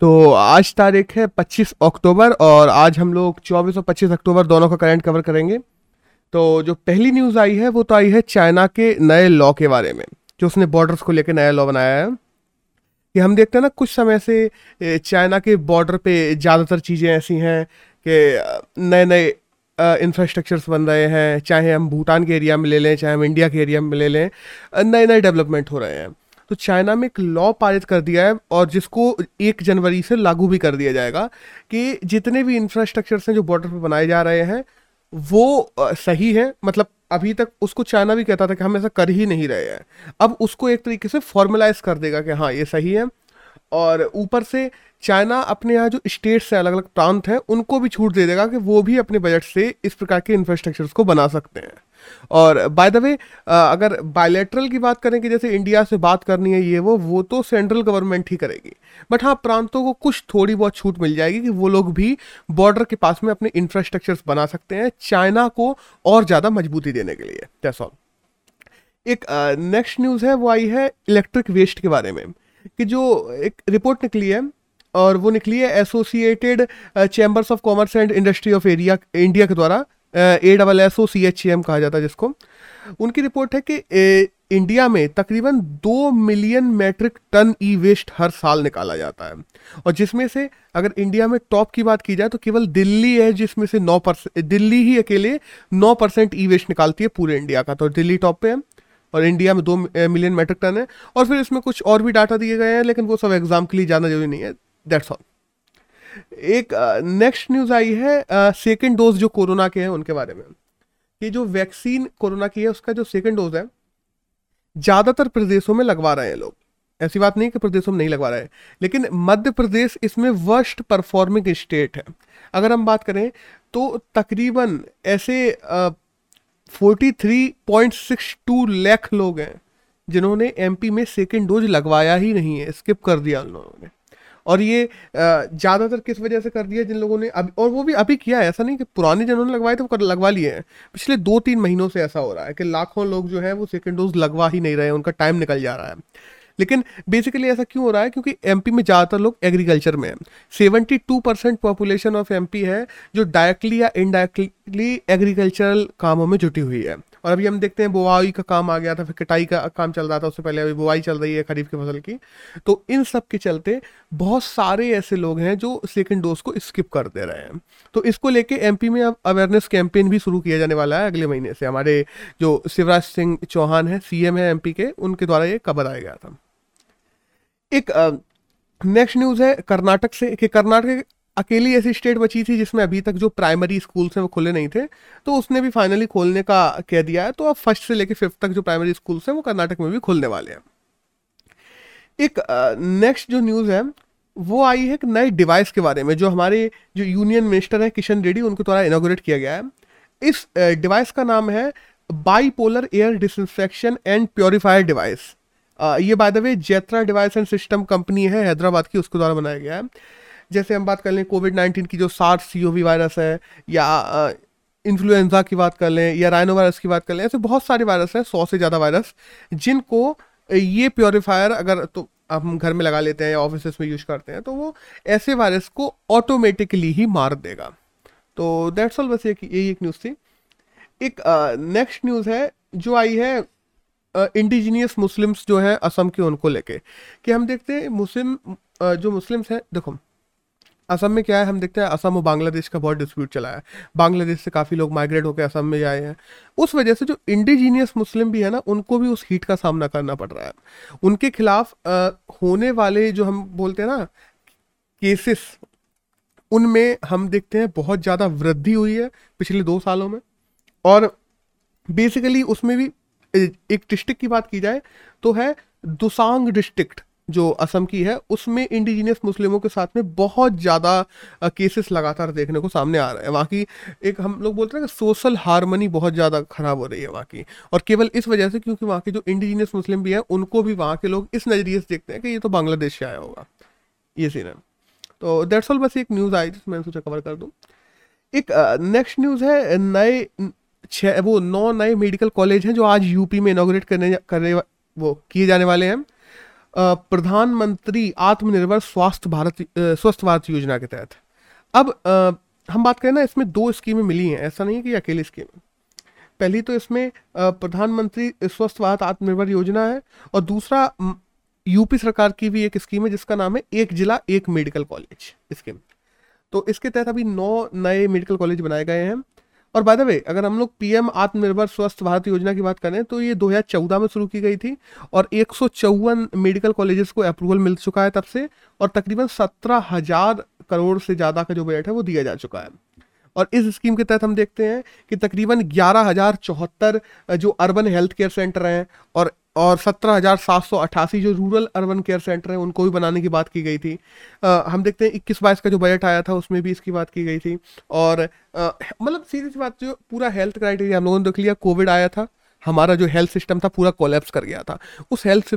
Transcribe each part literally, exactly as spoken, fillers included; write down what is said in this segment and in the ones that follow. तो आज तारीख है पच्चीस अक्टूबर और आज हम लोग चौबीस और पच्चीस अक्टूबर दोनों का करंट कवर करेंगे। तो जो पहली न्यूज़ आई है वो तो आई है चाइना के नए लॉ के बारे में, जो उसने बॉर्डर्स को लेकर नया लॉ बनाया है। कि हम देखते हैं ना कुछ समय से चाइना के बॉर्डर पे ज़्यादातर चीज़ें ऐसी हैं कि नए नए इंफ्रास्ट्रक्चर्स बन रहे हैं, चाहे हम भूटान के एरिया में ले लें, चाहे हम इंडिया के एरिया में ले लें, नए नए डेवलपमेंट हो रहे हैं। तो चाइना में एक लॉ पारित कर दिया है और जिसको एक जनवरी से लागू भी कर दिया जाएगा कि जितने भी इंफ्रास्ट्रक्चर्स हैं जो बॉर्डर पर बनाए जा रहे हैं वो सही है। मतलब अभी तक उसको चाइना भी कहता था कि हम ऐसा कर ही नहीं रहे हैं, अब उसको एक तरीके से फॉर्मलाइज कर देगा कि हाँ ये सही है। और ऊपर से चाइना अपने यहाँ जो स्टेट्स हैं, अलग अलग प्रांत हैं, उनको भी छूट दे देगा कि वो भी अपने बजट से इस प्रकार के इंफ्रास्ट्रक्चर्स को बना सकते हैं। और बाय द वे अगर बायलैटरल की बात करें कि जैसे इंडिया से बात करनी है ये वो वो तो सेंट्रल गवर्नमेंट ही करेगी, बट हाँ प्रांतों को कुछ थोड़ी बहुत छूट मिल जाएगी कि वो लोग भी बॉर्डर के पास में अपने इंफ्रास्ट्रक्चर्स बना सकते हैं चाइना को और ज़्यादा मजबूती देने के लिए। That's all. एक नेक्स्ट न्यूज़ है वो आई है इलेक्ट्रिक वेस्ट के बारे में, कि जो एक रिपोर्ट निकली है और वो निकली है associated chambers of commerce and industry of area India के द्वारा, A double S O C H M कहा जाता है जिसको। उनकी रिपोर्ट है कि ए, इंडिया में तकरीबन दो million metric ton e waste हर साल निकाला जाता है और जिसमें से अगर इंडिया में टॉप की बात की जाए तो केवल दिल्ली है जिसमें से नौ परसेंट दिल्ली ही अकेले नौ परसेंट ई वेस्ट निकालती है पूरे इंडिया का। तो दिल्ली टॉप पे है और इंडिया में दो मिलियन मैट्रिक टन है। और फिर इसमें कुछ और भी डाटा दिए गए हैं लेकिन वो सब एग्जाम के लिए जाना जरूरी नहीं है। That's all. एक नेक्स्ट uh, न्यूज़ आई है सेकेंड uh, डोज जो कोरोना के हैं उनके बारे में, कि जो वैक्सीन कोरोना की है उसका जो सेकेंड डोज है ज़्यादातर प्रदेशों में लगवा रहे हैं लोग। ऐसी बात नहीं कि प्रदेशों में नहीं लगवा रहे हैं, लेकिन मध्य प्रदेश इसमें वर्स्ट परफॉर्मिंग स्टेट है। अगर हम बात करें तो तकरीबन ऐसे forty three point six two lakh लोग हैं जिन्होंने एमपी में सेकेंड डोज लगवाया ही नहीं है, स्किप कर दिया उन लोगों ने। और ये ज़्यादातर किस वजह से कर दिया, जिन लोगों ने अभी, और वो भी अभी किया है, ऐसा नहीं कि पुराने जिन्होंने लगवाए थे वो लगवा लिए हैं। पिछले दो तीन महीनों से ऐसा हो रहा है कि लाखों लोग जो है वो सेकेंड डोज लगवा ही नहीं रहे हैं, उनका टाइम निकल जा रहा है। लेकिन बेसिकली ऐसा क्यों हो रहा है, क्योंकि एमपी में ज़्यादातर लोग एग्रीकल्चर में हैं। Seventy two percent population of MP है जो डायरेक्टली या इनडायरेक्टली एग्रीकल्चरल कामों में जुटी हुई है। और अभी हम देखते हैं बुआई का काम आ गया था, फिर कटाई का काम चल रहा था, उससे पहले अभी बुआई चल रही है खरीफ की फसल की। तो इन सब के चलते बहुत सारे ऐसे लोग हैं जो सेकंड डोज को स्किप कर दे रहे हैं। तो इसको लेके एमपी में अब अवेयरनेस कैंपेन भी शुरू किया जाने वाला है अगले महीने से। हमारे जो शिवराज सिंह चौहान है, सीएम है एमपी के, उनके द्वारा ये कवर आया गया था। एक नेक्स्ट न्यूज़ है कर्नाटक से, कि कर्नाटक अकेली ऐसी स्टेट बची थी जिसमें अभी तक जो प्राइमरी स्कूल्स हैं वो खुले नहीं थे, तो उसने भी फाइनली खोलने का कह दिया है। तो अब फर्स्ट से लेकर फिफ्थ तक जो प्राइमरी स्कूल्स हैं वो कर्नाटक में भी खुलने वाले हैं। एक नेक्स्ट uh, जो न्यूज़ है वो आई है एक नए डिवाइस के बारे में, जो हमारे जो यूनियन मिनिस्टर हैं किशन रेड्डी, उनके द्वारा इनोग्रेट किया गया है। इस डिवाइस uh, का नाम है bipolar air disinfection and purifier device. ये by the way Jaitra device and system company है हैदराबाद की, उसके द्वारा बनाया गया है। जैसे हम बात कर लें कोविड नाइन्टीन की जो SARS C O V virus है, या इन्फ्लुएंजा की बात कर लें, या राइनो वायरस की बात कर लें, ऐसे बहुत सारे वायरस हैं, सौ से ज़्यादा वायरस, जिनको ये प्योरीफायर अगर तो हम घर में लगा लेते हैं या ऑफिस में यूज करते हैं तो वो ऐसे वायरस को ऑटोमेटिकली ही मार देगा। तो दैट्स ऑल। बस यही एक न्यूज़ थी। एक नेक्स्ट न्यूज़ है जो आई है इंडिजीनियस uh, मुस्लिम्स जो है असम के, उनको लेके कि हम देखते हैं मुस्लिम uh, जो मुस्लिम्स हैं, देखो असम में क्या है, हम देखते हैं असम और बांग्लादेश का बहुत डिस्प्यूट चला है। बांग्लादेश से काफ़ी लोग माइग्रेट होकर असम में आए हैं, उस वजह से जो इंडिजीनियस मुस्लिम भी है ना उनको भी उस हीट का सामना करना पड़ रहा है। उनके खिलाफ आ, होने वाले जो हम बोलते हैं ना केसेस, उनमें हम देखते हैं बहुत ज़्यादा वृद्धि हुई है पिछले दो सालों में। और बेसिकली उसमें भी एक डिस्ट्रिक्ट की बात की जाए तो है दुसांग डिस्ट्रिक्ट जो असम की है, उसमें इंडिजीनियस मुस्लिमों के साथ में बहुत ज़्यादा केसेस लगातार देखने को सामने आ रहे हैं। वहाँ की एक हम लोग बोलते हैं कि सोशल हारमनी बहुत ज़्यादा ख़राब हो रही है वहाँ की, और केवल इस वजह से क्योंकि वहाँ के जो इंडिजीनियस मुस्लिम भी हैं उनको भी वहाँ के लोग इस नज़रिए से देखते हैं कि ये तो बांग्लादेश से आया होगा, ये सीन है। तो दैट्स ऑल। बस एक न्यूज़ आई जिसमें मैंने सोचा कवर कर दूँ। एक नेक्स्ट न्यूज़ है नए छः वो नौ नए मेडिकल कॉलेज हैं जो आज यूपी में इनोग्रेट करने करने वो किए जाने वाले हैं। प्रधानमंत्री आत्मनिर्भर स्वास्थ्य भारत स्वस्थ भारत योजना के तहत। अब आ, हम बात करें ना, इसमें दो स्कीमें मिली हैं, ऐसा नहीं है कि अकेली स्कीम। पहली तो इसमें प्रधानमंत्री स्वस्थ भारत आत्मनिर्भर योजना है और दूसरा यूपी सरकार की भी एक स्कीम है जिसका नाम है एक जिला एक मेडिकल कॉलेज स्कीम। तो इसके तहत अभी नौ नए मेडिकल कॉलेज बनाए गए हैं। और बाय द वे, अगर हम लोग पीएम आत्मनिर्भर स्वस्थ भारत योजना की बात करें तो ये दो हज़ार चौदह में शुरू की गई थी और एक सौ चौवन मेडिकल कॉलेजेस को अप्रूवल मिल चुका है तब से, और तकरीबन सत्रह हजार करोड़ से ज़्यादा का जो बजट है वो दिया जा चुका है। और इस स्कीम के तहत हम देखते हैं कि तकरीबन ग्यारह हज़ार चौहत्तर जो अर्बन हेल्थ केयर सेंटर हैं और और सत्रह हज़ार सात सौ अट्ठासी जो रूरल अर्बन केयर सेंटर हैं उनको भी बनाने की बात की गई थी। आ, हम देखते हैं इक्कीस बाईस का जो बजट आया था उसमें भी इसकी बात की गई थी। और मतलब सीधी सी बात, जो पूरा हेल्थ क्राइटेरिया हम लोगों ने देख लिया। कोविड आया था, हमारा जो हेल्थ सिस्टम था पूरा कोलैप्स कर गया था। उस हेल्थ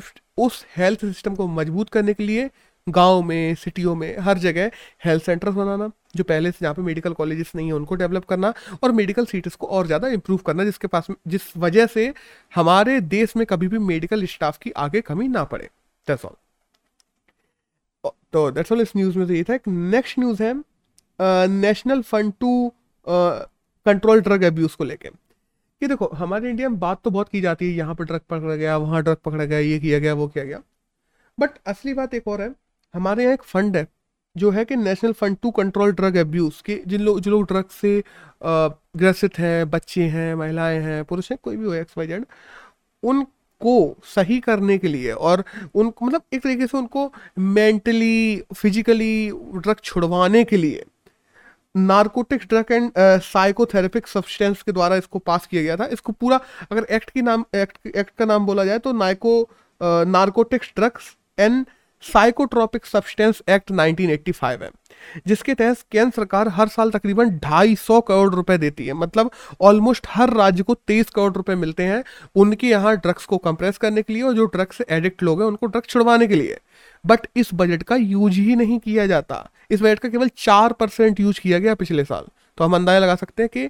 उस हेल्थ सिस्टम को मजबूत करने के लिए गाँव में, सिटियों में, हर जगह हेल्थ सेंटर्स बनाना, जो पहले से जहाँ पे मेडिकल कॉलेजेस नहीं है उनको डेवलप करना, और मेडिकल सीट्स को और ज़्यादा इम्प्रूव करना, जिसके पास जिस वजह से हमारे देश में कभी भी मेडिकल स्टाफ की आगे कमी ना पड़े। That's all. तो दैट्स ऑल इस न्यूज़ में तो ये था। एक नेक्स्ट न्यूज़ है national fund to control drug abuse को लेकर। कि देखो, हमारे इंडिया में बात तो बहुत की जाती है, यहाँ पर ड्रग पकड़ा गया, वहाँ ड्रग पकड़ा गया, ये किया गया, वो किया गया, बट असली बात एक और है। हमारे यहाँ एक फंड है जो है कि national fund to control drug abuse के। जिन लोग जो लोग ड्रग से ग्रसित हैं, बच्चे हैं, महिलाएं हैं, पुरुष हैं, कोई भी हो, एक्स वाई जेड, उनको सही करने के लिए और उन मतलब एक तरीके से उनको मेंटली, फिजिकली ड्रग छुड़वाने के लिए narcotics drug and psychotherapic substance के द्वारा इसको पास किया गया था। इसको पूरा अगर एक्ट की नाम एक्ट एक्ट का नाम बोला जाए तो नाइको narcotics drugs and psychotropic substance act nineteen eighty five है, जिसके तहत केंद्र सरकार हर साल तकरीबन ढाई सौ करोड़ रुपए देती है। मतलब ऑलमोस्ट हर राज्य को तेईस करोड़ रुपए मिलते हैं उनके यहाँ ड्रग्स को कंप्रेस करने के लिए और जो ड्रग्स से एडिक्ट लोग हैं उनको ड्रग्स छुड़वाने के लिए। बट इस बजट का यूज ही नहीं किया जाता। इस बजट का केवल चार परसेंट यूज किया गया पिछले साल। तो हम अंदाजा लगा सकते हैं कि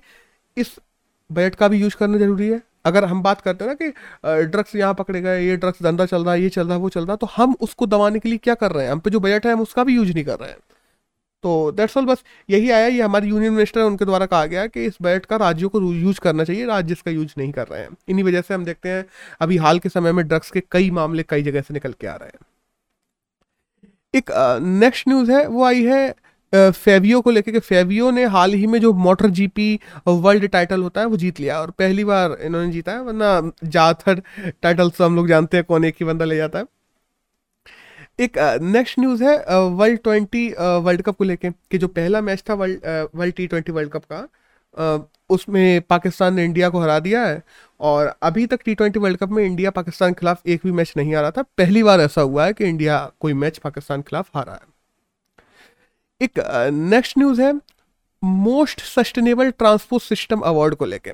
इस बजट का भी यूज करना जरूरी है। अगर हम बात करते हैं ना कि ड्रग्स यहाँ पकड़े गए, ये ड्रग्स धंधा चल रहा है, ये चल रहा है, वो चल रहा है, तो हम उसको दबाने के लिए क्या कर रहे हैं? हम पे जो बजट है हम उसका भी यूज नहीं कर रहे हैं। तो दैट्स ऑल, बस यही आया। ये हमारे यूनियन मिनिस्टर है, उनके द्वारा कहा गया कि इस बजट का राज्यों को यूज करना चाहिए, राज्य इसका यूज नहीं कर रहे हैं। इन्हीं वजह से हम देखते हैं अभी हाल के समय में ड्रग्स के कई मामले कई जगह से निकल के आ रहे हैं। एक नेक्स्ट न्यूज़ है वो आई है फेवियो को लेकर के। फेवियो ने हाल ही में जो मोटर जीपी वर्ल्ड टाइटल होता है वो जीत लिया और पहली बार इन्होंने जीता है, वरना ज़्यादातर टाइटल से हम लोग जानते हैं कौन एक ही बंदा ले जाता है। एक नेक्स्ट न्यूज़ है वर्ल्ड ट्वेंटी वर्ल्ड कप को लेके, कि जो पहला मैच था world world T twenty world cup का, Uh, उसमें पाकिस्तान ने इंडिया को हरा दिया है। और अभी तक टी ट्वेंटी वर्ल्ड कप में इंडिया पाकिस्तान के खिलाफ एक भी मैच नहीं हारा था। पहली बार ऐसा हुआ है कि इंडिया कोई मैच पाकिस्तान के खिलाफ हारा है। एक नेक्स्ट uh, न्यूज़ है most sustainable transport system award को लेके।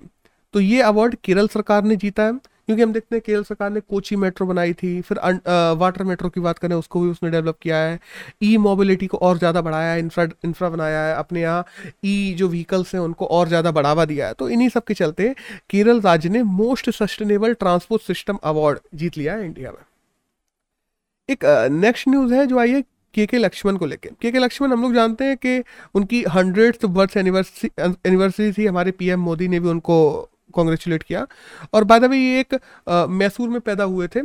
तो ये अवार्ड केरल सरकार ने जीता है, क्योंकि हम देखते हैं केरल सरकार ने कोची मेट्रो बनाई थी, फिर अन, आ, वाटर मेट्रो की बात करें उसको भी उसने डेवलप किया है, ई मोबिलिटी को और ज़्यादा बढ़ाया है, इंफ्रा इंफ्रा बनाया है, अपने यहाँ ई जो व्हीकल्स हैं उनको और ज़्यादा बढ़ावा दिया है। तो इन्हीं सब के चलते केरल राज्य ने most sustainable transport system award जीत लिया है इंडिया में। एक नेक्स्ट न्यूज़ है जो आई है के के लक्ष्मण को लेके। के के लक्ष्मण हम लोग जानते हैं कि उनकी हंड्रेड बर्थ एनिवर्सरी एनिवर्सरी थी, हमारे पी एम मोदी ने भी उनको कॉन्ग्रेचुलेट किया। और बाय द वे ये एक आ, मैसूर में पैदा हुए थे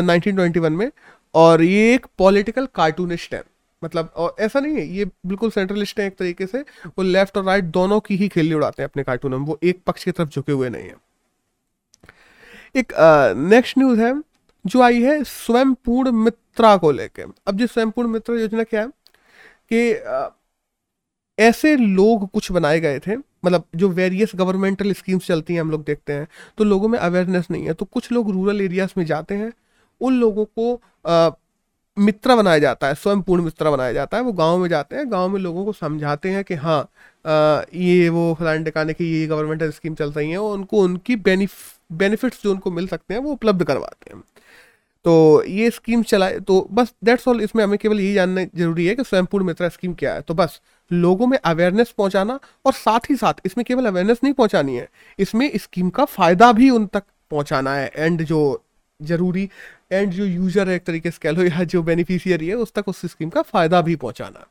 नाइनटीन ट्वेंटी वन में, और ये एक पॉलिटिकल कार्टूनिस्ट है। मतलब और ऐसा नहीं है, ये बिल्कुल सेंट्रलिस्ट है एक तरीके से, वो लेफ्ट और राइट दोनों की ही खेली उड़ाते हैं अपने कार्टूनों में, वो एक पक्ष की तरफ झुके हुए नहीं है। एक नेक्स्ट न्यूज़ है जो आई है स्वयंपूर्ण मित्रा को लेके। अब जो स्वयंपूर्ण मित्रा योजना क्या है कि आ, ऐसे लोग कुछ बनाए गए थे, मतलब जो वेरियस गवर्नमेंटल स्कीम्स चलती हैं हम लोग देखते हैं तो लोगों में अवेयरनेस नहीं है, तो कुछ लोग रूरल एरियाज में जाते हैं, उन लोगों को आ, मित्र बनाया जाता है, स्वयंपूर्ण मित्र बनाया जाता है। वो गांव में जाते हैं, गांव में लोगों को समझाते हैं कि हाँ आ, ये वो फलाने टिकाने की ये गवर्नमेंटल स्कीम चल रही है, और उनको उनकी बेनिफिट्स जो उनको मिल सकते हैं वो उपलब्ध करवाते हैं। तो ये स्कीम चलाए। तो बस दैट्स ऑल, इसमें हमें केवल यही जानना जरूरी है कि स्वयंपूर्ण मित्रा स्कीम क्या है। तो बस लोगों में अवेयरनेस पहुंचाना, और साथ ही साथ इसमें केवल अवेयरनेस नहीं पहुंचानी है, इसमें स्कीम का फायदा भी उन तक पहुंचाना है, एंड जो जरूरी एंड जो यूजर है एक तरीके से कह लो या जो बेनिफिशियरी है उस तक उस स्कीम का फायदा भी पहुंचाना।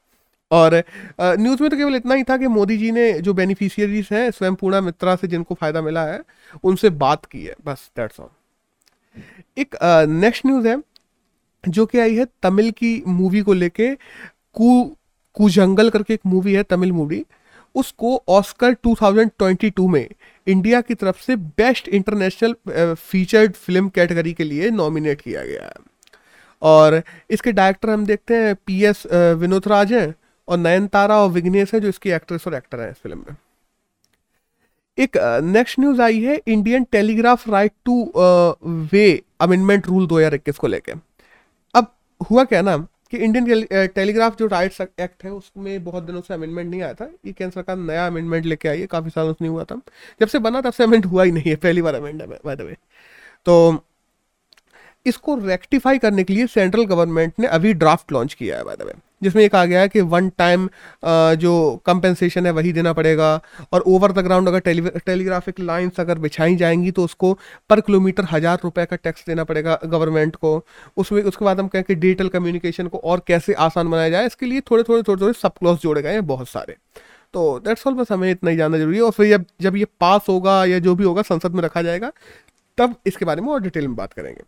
और न्यूज़ में तो केवल इतना ही था कि मोदी जी ने जो बेनिफिशियरीज हैं स्वयंपूर्णा मित्रा से जिनको फायदा मिला है उनसे बात की है, बस दैट्स ऑल। एक नेक्स्ट न्यूज़ है जो कि आई है तमिल की मूवी को लेके, कू कूजंगल करके एक मूवी है तमिल मूवी, उसको ऑस्कर दो हज़ार बाईस में इंडिया की तरफ से best international featured film category के लिए नॉमिनेट किया गया है। और इसके डायरेक्टर हम देखते हैं पी एस विनोदराज हैं और नयनतारा और विग्नेश हैं जो इसकी एक्ट्रेस और एक्टर हैं इस फिल्म में। एक नेक्स्ट न्यूज़ आई है Indian telegraph right to way amendment rule दो हज़ार इक्कीस को लेके। अब हुआ क्या ना कि इंडियन टेलीग्राफ जो राइट्स एक्ट है उसमें बहुत दिनों से अमेंडमेंट नहीं आया था, ये केंद्र सरकार नया अमेंडमेंट लेके आई है, काफ़ी सालों से नहीं हुआ था, जब से बना तब से अमेंड हुआ ही नहीं है, पहली बार अमेंड है बाय द वे। तो इसको रेक्टिफाई करने के लिए सेंट्रल गवर्नमेंट ने अभी ड्राफ्ट लॉन्च किया है बाय द वे, जिसमें ये कहा गया है कि वन टाइम जो कंपेंसेशन है वही देना पड़ेगा और ओवर द ग्राउंड अगर टेली टेलीग्राफिक लाइन्स अगर बिछाई जाएंगी तो उसको पर किलोमीटर हज़ार रुपए का टैक्स देना पड़ेगा गवर्नमेंट को। उसमें उसके बाद हम कहें कि डिजिटल कम्युनिकेशन को और कैसे आसान बनाया जाए, इसके लिए थोड़े थोड़े थोड़े थोड़े सब क्लॉज जोड़े गए हैं बहुत सारे। तो दैट्स ऑल, बस हमें इतना ही जानना जरूरी है। और फिर जब जब ये पास होगा या जो भी होगा संसद में रखा जाएगा तब इसके बारे में और डिटेल में बात करेंगे।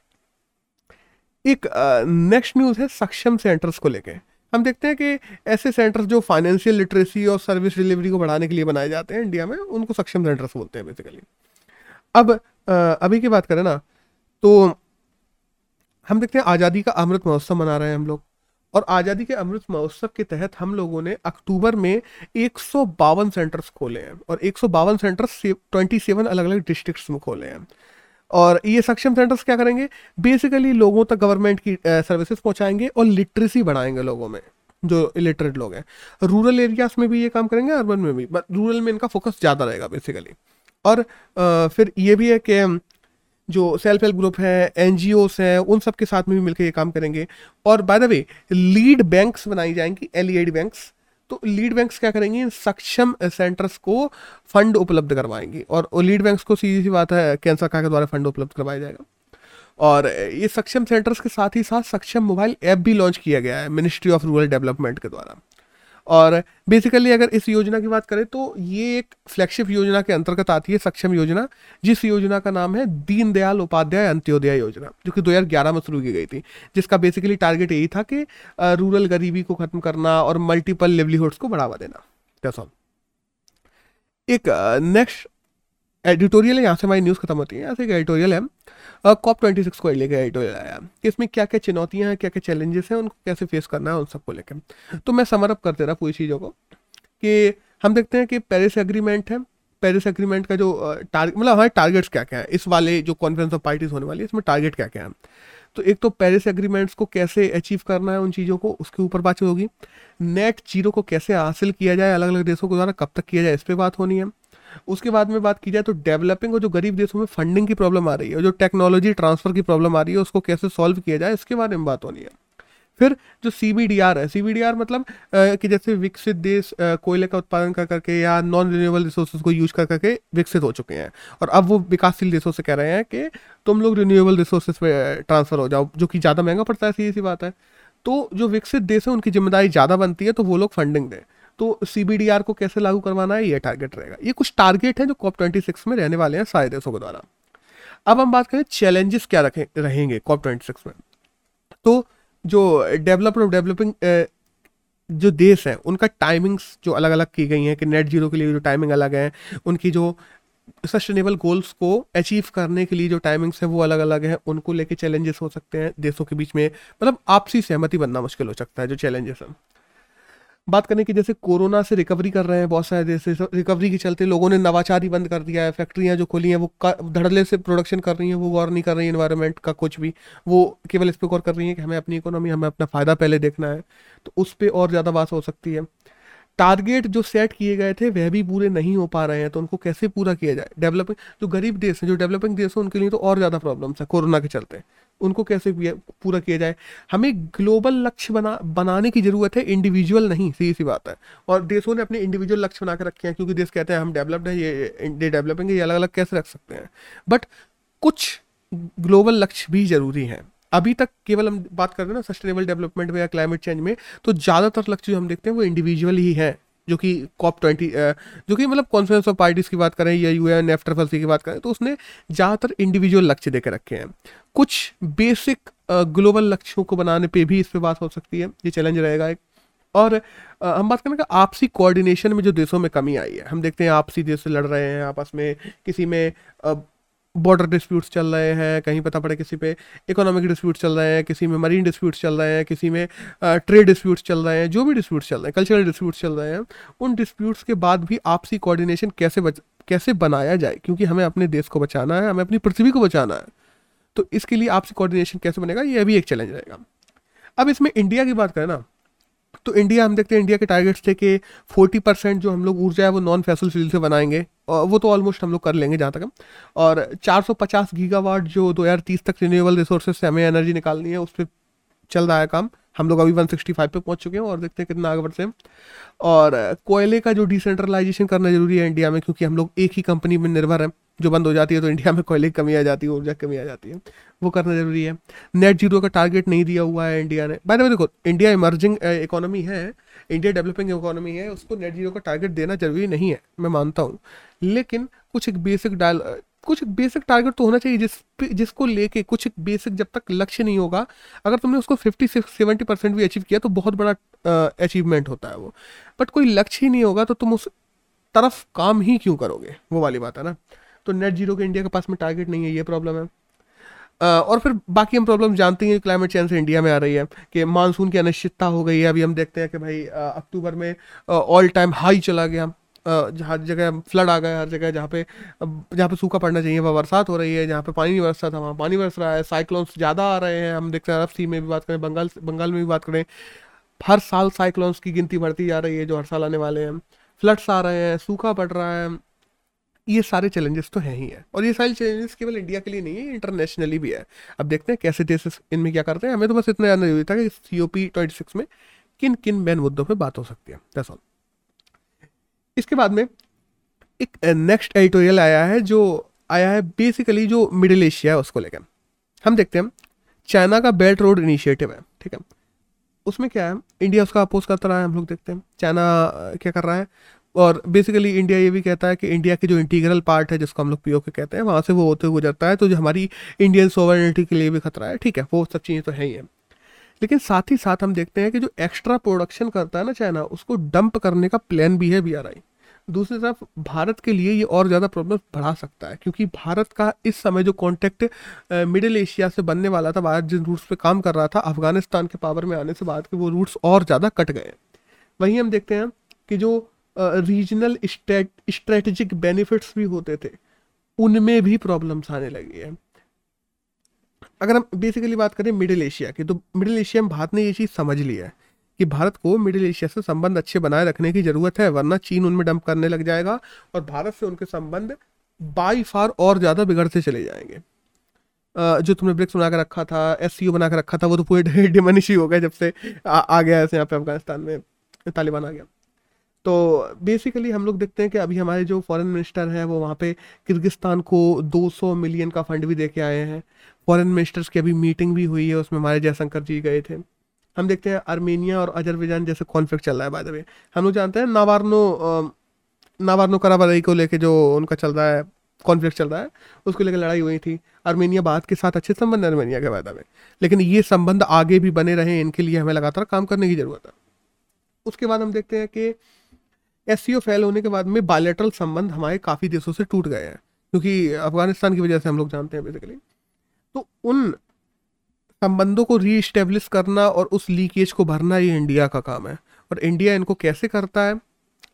एक नेक्स्ट न्यूज़ है सक्षम सेंटर्स को लेकर। हम देखते हैं कि ऐसे सेंटर्स जो फाइनेंशियल लिटरेसी और सर्विस डिलीवरी को बढ़ाने के लिए बनाए जाते हैं इंडिया में, उनको सक्षम सेंटर्स बोलते हैं बेसिकली। अब अभी की बात करें ना तो हम देखते हैं आज़ादी का अमृत महोत्सव मना रहे हैं हम लोग, और आज़ादी के अमृत महोत्सव के तहत हम लोगों ने अक्टूबर में एक सौ बावन सेंटर्स खोले हैं और एक सौ बावन सेंटर्स ट्वेंटी सेवन अलग अलग डिस्ट्रिक्ट्स में खोले हैं। और ये सक्षम सेंटर्स क्या करेंगे, बेसिकली लोगों तक गवर्नमेंट की सर्विसेज पहुंचाएंगे और लिटरेसी बढ़ाएंगे लोगों में जो इलिटरेट लोग हैं। रूरल एरियाज में भी ये काम करेंगे, अर्बन में भी, बट रूरल में इनका फोकस ज़्यादा रहेगा बेसिकली। और आ, फिर ये भी है कि जो सेल्फ हेल्प ग्रुप है, एनजीओस हैं, उन सब के साथ में भी मिलकर ये काम करेंगे। और by the way lead banks बनाई जाएंगी, एल ई डी बैंक्स। तो लीड बैंक्स क्या करेंगी, इन सक्षम सेंटर्स को फंड उपलब्ध करवाएंगी और लीड बैंक्स को सीधी सी बात है केंद्र सरकार के द्वारा फंड उपलब्ध करवाया जाएगा। और ये सक्षम सेंटर्स के साथ ही साथ सक्षम मोबाइल ऐप भी लॉन्च किया गया है मिनिस्ट्री ऑफ रूरल डेवलपमेंट के द्वारा। और बेसिकली अगर इस योजना की बात करें तो ये एक फ्लैगशिप योजना के अंतर्गत आती है सक्षम योजना, जिस योजना का नाम है दीन दयाल उपाध्याय अंत्योदय योजना, जो कि दो हज़ार ग्यारह में शुरू की गई थी, जिसका बेसिकली टारगेट यही था कि रूरल गरीबी को खत्म करना और मल्टीपल लिवलीहुड्स को बढ़ावा देना। That's all. एक नेक्स्ट एडिटोरियल है, यहाँ से हमारी न्यूज़ खत्म होती है, यहाँ से एक एडिटोरियल है कॉप ट्वेंटी सिक्स को लेकर एडिटोरियल आया कि इसमें क्या क्या चुनौतियाँ हैं, क्या क्या चैलेंजेस हैं, उनको कैसे फेस करना है, उन सबको लेकर। तो मैं समरअप करते रहा पूरी चीज़ों को कि हम देखते हैं कि पेरिस एग्रीमेंट है, पेरिस एग्रीमेंट का जो टारगेट मतलब हमारे टारगेट्स क्या क्या है इस वाले जो कॉन्फ्रेंस ऑफ पार्टीज होने वाली है, इसमें टारगेट क्या क्या है। तो एक तो पेरिस एग्रीमेंट्स को कैसे अचीव करना है, उन चीज़ों को उसके ऊपर बातचीत होगी। नेट जीरो को कैसे हासिल किया जाए अलग अलग देशों के द्वारा, कब तक किया जाए, इस पर बात होनी है। उसके बाद में बात की जाए तो डेवलपिंग और जो गरीब देशों में फंडिंग की प्रॉब्लम आ रही है और जो टेक्नोलॉजी ट्रांसफर की प्रॉब्लम आ रही है उसको कैसे सॉल्व किया जाए, इसके बारे में बात होनी है। फिर जो सी बी डी आर है, सी बी डी आर मतलब आ, कि जैसे विकसित देश कोयले का उत्पादन कर करके या नॉन रिन्यूएबल रिसोर्सेज को यूज कर करके विकसित हो चुके हैं और अब वो विकासशील देशों से कह रहे हैं कि तुम लोग रिन्यूएबल रिसोर्सेज पे ट्रांसफर हो जाओ, जो कि ज़्यादा महंगा पड़ता है, सीधी सी बात है। तो जो विकसित देश है उनकी जिम्मेदारी ज़्यादा बनती है, तो वो लोग फंडिंग दें। तो सी बी डी आर को कैसे लागू करवाना है, ये टारगेट रहेगा। ये कुछ टारगेट हैं जो कॉप ट्वेंटी सिक्स में रहने वाले हैं सारे देशों के द्वारा। अब हम बात करें चैलेंजेस क्या रखें रहेंगे कॉप ट्वेंटी सिक्स में। तो जो डेवलप्ड और डेवलपिंग जो देश हैं उनका टाइमिंग्स जो अलग अलग की गई हैं कि नेट जीरो के लिए जो टाइमिंग अलग है, उनकी जो सस्टेनेबल गोल्स को अचीव करने के लिए जो टाइमिंग्स हैं वो अलग अलग हैं, उनको लेके चैलेंजेस हो सकते हैं देशों के बीच में, मतलब आपसी सहमति बनना मुश्किल हो सकता है जो चैलेंजेस हैं। बात करने की जैसे कोरोना से रिकवरी कर रहे हैं बहुत सारे देश, रिकवरी के चलते लोगों ने नवाचारी बंद कर दिया है, फैक्ट्रियां जो खोली हैं वो धड़ल्ले से प्रोडक्शन कर रही हैं, वो गौर नहीं कर रही है एनवायरनमेंट का कुछ भी, वो केवल इस पर गौर कर रही है कि हमें अपनी इकोनॉमी, हमें अपना फ़ायदा पहले देखना है। तो उस पर और ज़्यादा बात हो सकती है। टारगेट जो सेट किए गए थे वह भी पूरे नहीं हो पा रहे हैं, तो उनको कैसे पूरा किया जाए। डेवलपिंग जो गरीब देश हैं, जो डेवलपिंग देश हैं, उनके लिए तो और ज़्यादा प्रॉब्लम्स हैं कोरोना के चलते, उनको कैसे पूरा किया जाए। हमें ग्लोबल लक्ष्य बना बनाने की ज़रूरत है, इंडिविजुअल नहीं, सीधी सी बात है। और देशों ने अपने इंडिविजुअल लक्ष्य बना के रखे हैं, क्योंकि देश कहते हैं हम डेवलप्ड हैं, ये डेवलपिंग है, ये अलग अलग कैसे रख सकते हैं। बट कुछ ग्लोबल लक्ष्य भी ज़रूरी हैं, अभी तक केवल हम बात कर रहे हैं ना सस्टेनेबल डेवलपमेंट में या क्लाइमेट चेंज में, तो ज़्यादातर लक्ष्य हम देखते हैं वो इंडिविजुअल ही हैं, जो कि कॉप ट्वेंटी जो कि मतलब कॉन्फ्रेंस ऑफ पार्टीज़ की बात करें या यूएन एफ्टर फलसी की बात करें तो उसने ज़्यादातर इंडिविजुअल लक्ष्य देकर रखे हैं। कुछ बेसिक ग्लोबल लक्ष्यों को बनाने पे भी इस पर बात हो सकती है, ये चैलेंज रहेगा एक। और हम बात करेंगे आपसी कोऑर्डिनेशन में जो देशों में कमी आई है, हम देखते हैं आपसी देश लड़ रहे हैं आपस में, किसी में बॉर्डर डिस्प्यूट्स चल रहे हैं, कहीं पता पड़े किसी पे इकोनॉमिक डिस्प्यूट्स चल रहे हैं, किसी में मरीन डिस्प्यूट्स चल रहे हैं, किसी में ट्रेड डिस्प्यूट्स चल रहे हैं, जो भी डिस्प्यूट्स चल रहे हैं, कल्चरल डिस्प्यूट्स चल रहे हैं, उन डिस्प्यूट्स के बाद भी आपसी कोऑर्डिनेशन कैसे बच, कैसे बनाया जाए, क्योंकि हमें अपने देश को बचाना है, हमें अपनी पृथ्वी को बचाना है, तो इसके लिए आपसी कोऑर्डिनेशन कैसे बनेगा यह भी एक चैलेंज रहेगा। अब इसमें इंडिया की बात करें ना तो इंडिया हम देखते हैं इंडिया के टारगेट्स थे कि चालीस परसेंट जो हम लोग ऊर्जा है वो नॉन फॉसिल फ्यूल से बनाएंगे, और वो तो ऑलमोस्ट हम लोग कर लेंगे जहाँ तक हम, और चार सौ पचास गीगावाट जो दो हज़ार तीस तक रिन्यूएबल रिसोर्सेज से हमें एनर्जी निकालनी है उस पर चल रहा है काम। हम लोग अभी एक सौ पैंसठ पे पहुंच चुके हैं और देखते हैं कितना आगे बढ़ते हैं। और कोयले का जो डिसेंट्रलाइजेशन करना जरूरी है इंडिया में, क्योंकि हम लोग एक ही कंपनी में निर्भर है जो बंद हो जाती है तो इंडिया में कोयले की कमी आ जाती है, ऊर्जा की कमी आ जाती है, वो करना जरूरी है। नेट जीरो का टारगेट नहीं दिया हुआ है इंडिया ने। बाय द वे देखो इंडिया इमर्जिंग इकोनॉमी है, इंडिया डेवलपिंग इकोनॉमी है, उसको नेट जीरो का टारगेट देना जरूरी नहीं है, मैं मानता हूँ, लेकिन कुछ एक बेसिक डायल कुछ एक बेसिक टारगेट तो होना चाहिए जिस जिसको लेके कुछ एक बेसिक जब तक लक्ष्य नहीं होगा, अगर तुमने उसको फिफ्टी सिक्स सेवेंटी परसेंट भी अचीव किया तो बहुत बड़ा अचीवमेंट होता है वो, बट कोई लक्ष्य ही नहीं होगा तो तुम उस तरफ काम ही क्यों करोगे, वो वाली बात है ना। तो नेट जीरो के इंडिया के पास में टारगेट नहीं है, ये प्रॉब्लम है। आ, और फिर बाकी हम प्रॉब्लम जानते हैं क्लाइमेट चेंज से इंडिया में आ रही है कि मानसून की अनिश्चितता हो गई है। अभी हम देखते हैं कि भाई अक्टूबर में ऑल टाइम हाई चला गया, हर जगह फ्लड आ गया, हर जगह जहाँ पे जहाँ पे सूखा पड़ना चाहिए वहाँ बरसात हो रही है, जहाँ पे पानी नहीं बरसता था वहाँ पानी बरस रहा है, साइक्लोन्स ज़्यादा आ रहे हैं। हम देखते हैं अरब सी में भी बात करें, बंगाल बंगाल में भी बात करें, हर साल साइक्लोन्स की गिनती बढ़ती जा रही है जो हर साल आने वाले हैं, फ्लड्स आ रहे हैं, सूखा पड़ रहा है, ये सारे चैलेंजेस तो हैं ही है। और ये सारे चैलेंजेस केवल इंडिया के लिए नहीं है, इंटरनेशनली भी है। अब देखते हैं कैसे देश इनमें क्या करते हैं। हमें तो बस इतना जानना जरूरी था कि सीओपी ट्वेंटी सिक्स में किन किन मेन मुद्दों पे बात हो सकती है, दैट्स ऑल। इसके बाद में एक नेक्स्ट एडिटोरियल आया है जो आया है बेसिकली जो मिडिल एशिया है उसको लेकर। हम देखते हैं चाइना का बेल्ट रोड इनिशिएटिव है, ठीक है, उसमें क्या है इंडिया उसका अपोज करता रहा है, हम लोग देखते हैं चाइना क्या कर रहा है। और बेसिकली इंडिया ये भी कहता है कि इंडिया के जो इंटीग्रल पार्ट है जिसको हम लोग पीओके कहते हैं वहाँ से वो होते हुए गुजरता है, तो जो हमारी इंडियन सोवरेनिटी के लिए भी खतरा है, ठीक है, वो सब चीज़ें तो है ही है। लेकिन साथ ही साथ हम देखते हैं कि जो एक्स्ट्रा प्रोडक्शन करता है ना चाइना, उसको डंप करने का प्लान भी है बीआरआई। दूसरी तरफ भारत के लिए ये और ज़्यादा प्रॉब्लम बढ़ा सकता है, क्योंकि भारत का इस समय जो कॉन्टैक्ट मिडिल एशिया से बनने वाला था, भारत जिन रूट्स पर काम कर रहा था, अफगानिस्तान के पावर में आने से भारत के वो रूट्स और ज़्यादा कट गए। वहीं हम देखते हैं कि जो रीजनल स्ट्रेटेजिक बेनिफिट्स भी होते थे उनमें भी प्रॉब्लम्स आने लगी है। अगर हम बेसिकली बात करें मिडिल एशिया की, तो मिडिल एशिया में भारत ने ये चीज़ समझ ली है कि भारत को मिडिल एशिया से संबंध अच्छे बनाए रखने की ज़रूरत है, वरना चीन उनमें डंप करने लग जाएगा और भारत से उनके संबंध बाई फार और ज़्यादा बिगड़ते चले जाएंगे। जो तुमने ब्रिक्स बना कर रखा था, एससीओ बना कर रखा था, वो तो पूरे डिमनिश ही हो गया जब से आ, आ गया ऐसे यहाँ पे अफगानिस्तान में तालिबान आ गया। तो बेसिकली हम लोग देखते हैं कि अभी हमारे जो फॉरेन मिनिस्टर हैं वो वहाँ पे किर्गिस्तान को दो सौ मिलियन का फंड भी दे के आए हैं। फॉरेन मिनिस्टर्स की अभी मीटिंग भी हुई है, उसमें हमारे जयशंकर जी गए थे। हम देखते हैं आर्मेनिया और अजरबैजान जैसे कॉन्फ्लिक्ट चल रहा है, बाय द वे हम लोग जानते हैं नागोर्नो नागोर्नो कराबाख को लेके जो उनका चल रहा है कॉन्फ्लिक्ट चल रहा है, उसको लेकर लड़ाई हुई थी। आर्मेनिया भारत के साथ अच्छे संबंध है आर्मेनिया के, बाय द वे, लेकिन ये संबंध आगे भी बने रहे इनके लिए हमें लगातार काम करने की ज़रूरत है। उसके बाद हम देखते हैं कि एससीओ फेल होने के बाद में बायलैटरल संबंध हमारे काफ़ी देशों से टूट गए हैं, क्योंकि अफगानिस्तान की वजह से हम लोग जानते हैं बेसिकली। तो उन संबंधों को रीइस्टेब्लिश करना और उस लीकेज को भरना ये इंडिया का काम है, और इंडिया इनको कैसे करता है।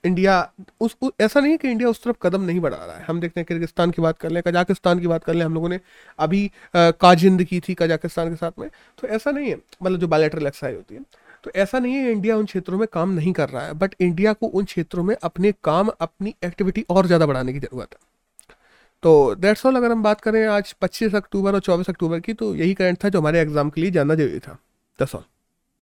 इंडिया उस ऐसा नहीं है कि इंडिया उस तरफ कदम नहीं बढ़ा रहा है। हम देखते हैं किर्गिस्तान की बात कर लें, कजाकिस्तान की बात कर लें, हम लोगों ने अभी काजिंद की थी कजाकिस्तान के साथ में, तो ऐसा नहीं है, मतलब जो बायलैटरल एक्सरसाइज होती है, तो ऐसा नहीं है इंडिया उन क्षेत्रों में काम नहीं कर रहा है, बट इंडिया को उन क्षेत्रों में अपने काम, अपनी एक्टिविटी और ज़्यादा बढ़ाने की ज़रूरत है। तो दैट्स ऑल। अगर हम बात करें आज पच्चीस अक्टूबर और चौबीस अक्टूबर की, तो यही करंट था जो हमारे एग्जाम के लिए जानना जरूरी था। That's all.